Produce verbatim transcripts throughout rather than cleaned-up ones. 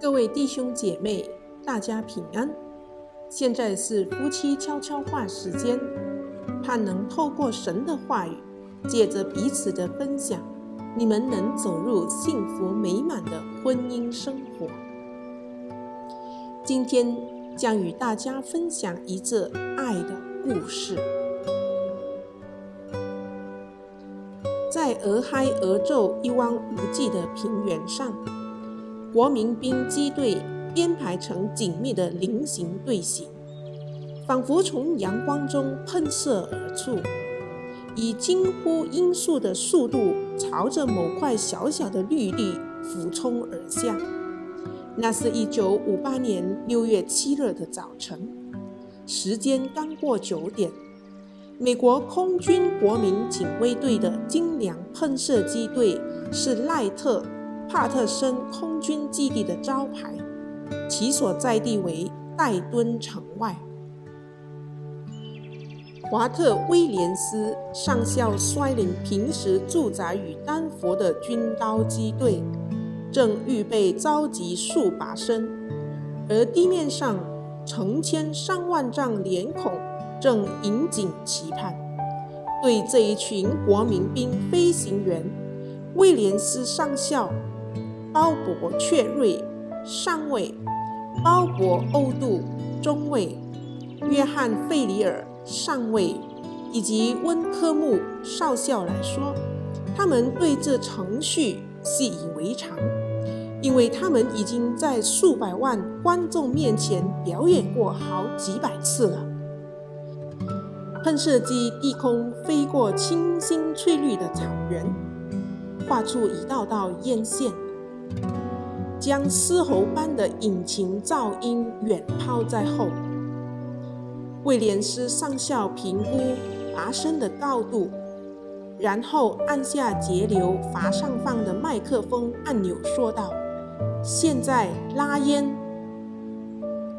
各位弟兄姐妹，大家平安。现在是夫妻悄悄话时间，盼能透过神的话语，借着彼此的分享，你们能走入幸福美满的婚姻生活。今天将与大家分享一则爱的故事。在俄亥俄州一望无际的平原上，国民兵机队编排成紧密的菱形队形，仿佛从阳光中喷射而出，以近乎音速的速度朝着某块小小的绿地俯冲而下。那是一九五八年六月七日的早晨，时间刚过九点，美国空军国民警卫队的精良喷射机队是赖特帕特森空军基地的招牌，其所在地为戴顿城外。华特·威廉斯上校率领平时驻扎于丹佛的军刀机队，正预备召集数把身，而地面上成千上万张脸孔正引颈期盼。对这一群国民兵飞行员，威廉斯上校、鲍勃·雀瑞上尉、鲍勃·欧杜中尉、约翰·费里尔上尉以及温科木少校来说，他们对这程序习以为常，因为他们已经在数百万观众面前表演过好几百次了。喷射机低空飞过清新翠绿的草原，画出一道道烟线，将狮吼般的引擎噪音远抛在后。威廉斯上校评估拔升的高度，然后按下节流阀上方的麦克风按钮，说道：“现在拉烟。”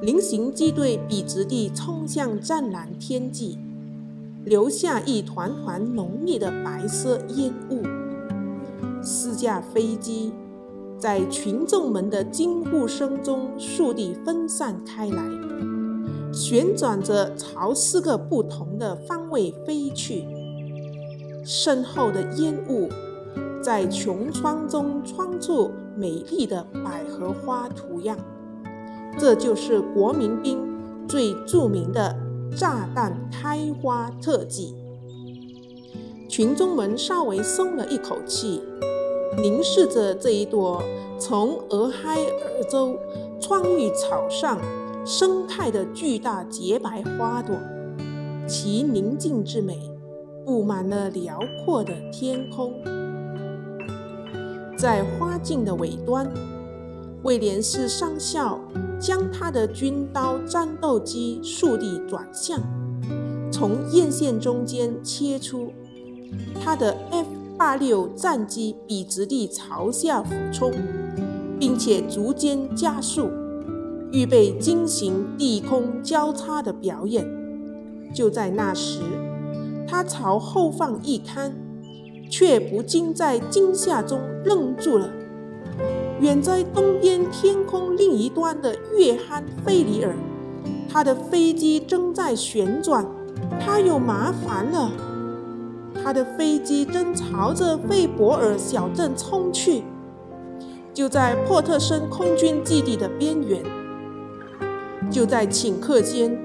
菱形机队笔直地冲向湛蓝天际，留下一团团浓密的白色烟雾。四架飞机在群众们的惊呼声中速地分散开来，旋转着朝四个不同的方位飞去。身后的烟雾在穹窗中创出美丽的百合花图样，这就是国民兵最著名的炸弹开花特技。群众们稍微松了一口气，凝视着这一朵从俄亥俄州创育草上生态的巨大洁白花朵，其宁静之美布满了辽阔的天空。在花茎的尾端，威廉斯上校将他的军刀战斗机速地转向，从焰线中间切出，他的 F 八六 战机笔直地朝下俯冲，并且逐渐加速，预备进行地空交叉的表演。就在那时，他朝后方一看，却不禁在惊吓中愣住了。远在东边天空另一端的约翰·费里尔，他的飞机正在旋转，他有麻烦了。他的飞机正朝着费伯尔小镇冲去，就在珀特森空军基地的边缘。就在顷刻间，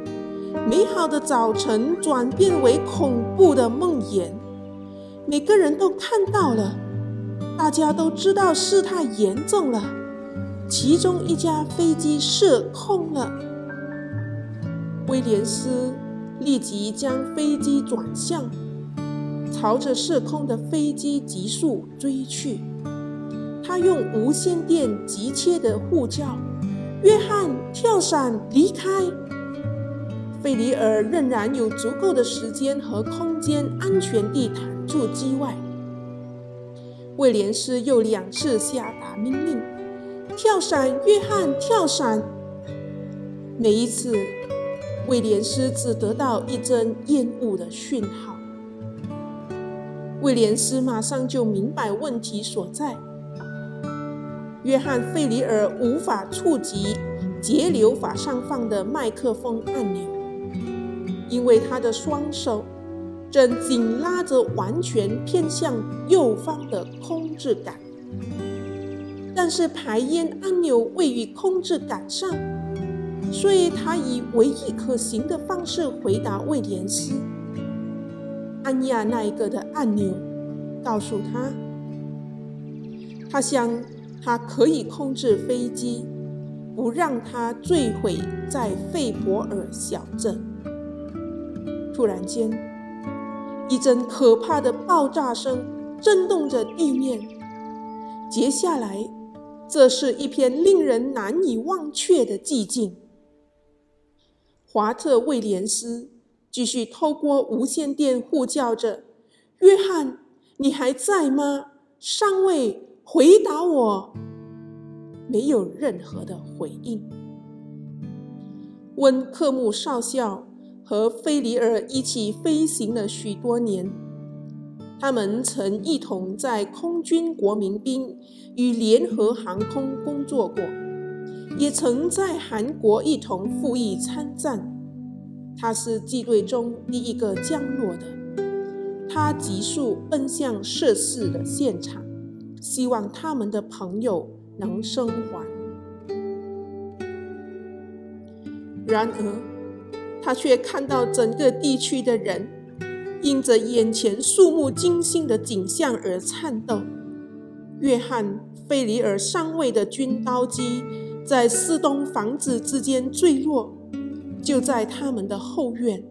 美好的早晨转变为恐怖的梦魇，每个人都看到了，大家都知道事态严重了。其中一架飞机射空了，威廉斯立即将飞机转向，朝着射空的飞机急速追去。他用无线电急切地呼叫：“约翰，跳伞，离开！”费里尔仍然有足够的时间和空间安全地弹出机外。威廉斯又两次下达命令：“跳伞，约翰，跳伞！”每一次，威廉斯只得到一阵厌恶的讯号。威廉斯马上就明白问题所在。约翰·费里尔无法触及节流法上方的麦克风按钮，因为他的双手正紧拉着完全偏向右方的控制杆。但是排烟按钮位于控制杆上，所以他以唯一可行的方式回答威廉斯。安亚那一个的按钮告诉他，他想他可以控制飞机，不让它坠毁在费伯尔小镇。突然间，一阵可怕的爆炸声震动着地面。接下来，这是一片令人难以忘却的寂静。华特·威廉斯继续透过无线电呼叫着：“约翰，你还在吗？上尉，回答我！”没有任何的回应。温克穆少校和菲里尔一起飞行了许多年，他们曾一同在空军国民兵与联合航空工作过，也曾在韩国一同赴役参战。他是机队中第一个降落的，他急速奔向涉事的现场，希望他们的朋友能生还。然而，他却看到整个地区的人因着眼前触目惊心的景象而颤抖。约翰·费里尔上尉的军刀机在四栋房子之间坠落，就在他们的后院。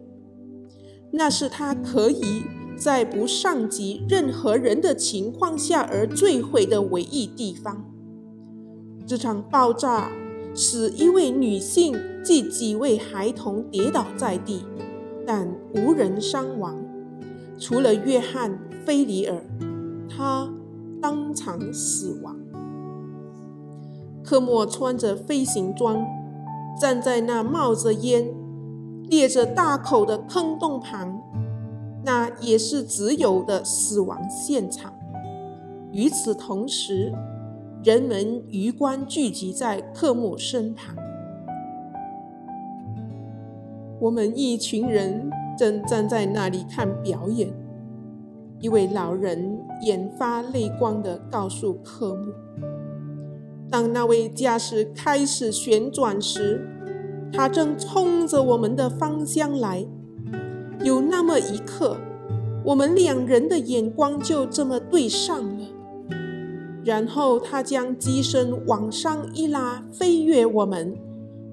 那是他可以在不伤及任何人的情况下而坠毁的唯一地方。这场爆炸使一位女性及几位孩童跌倒在地，但无人伤亡，除了约翰·菲里尔，他当场死亡。科莫穿着飞行装，站在那冒着烟、裂着大口的坑洞旁，那也是只有的死亡现场。与此同时，人们余光聚集在克莫身旁。我们一群人正站在那里看表演。一位老人眼发泪光地告诉克莫：“当那位驾驶开始旋转时，他正冲着我们的方向来。有那么一刻，我们两人的眼光就这么对上了。”然后他将机身往上一拉，飞越我们，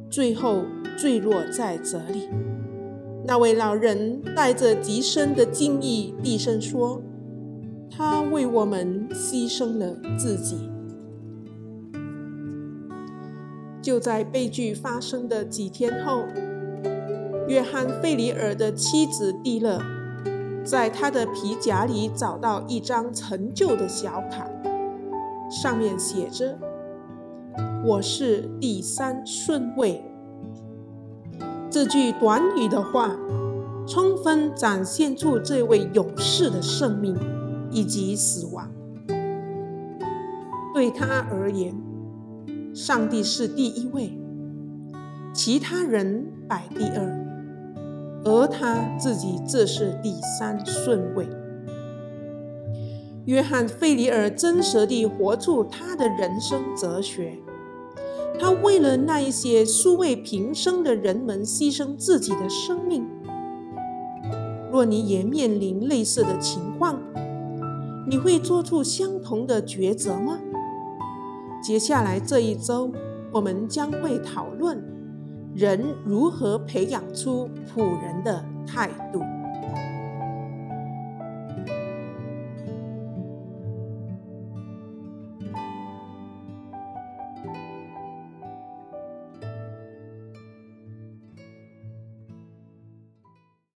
最后坠落在这里。那位老人带着极深的敬意低声说：“他为我们牺牲了自己。”就在悲剧发生的几天后，约翰·费里尔的妻子蒂勒在他的皮夹里找到一张陈旧的小卡，上面写着：“我是第三顺位。”这句短语的话，充分展现出这位勇士的生命以及死亡。对他而言，上帝是第一位，其他人摆第二，而他自己这是第三顺位。约翰·费里尔真实地活出他的人生哲学，他为了那一些素未平生的人们牺牲自己的生命。若你也面临类似的情况，你会做出相同的抉择吗？接下来这一周，我们将会讨论人如何培养出仆人的态度。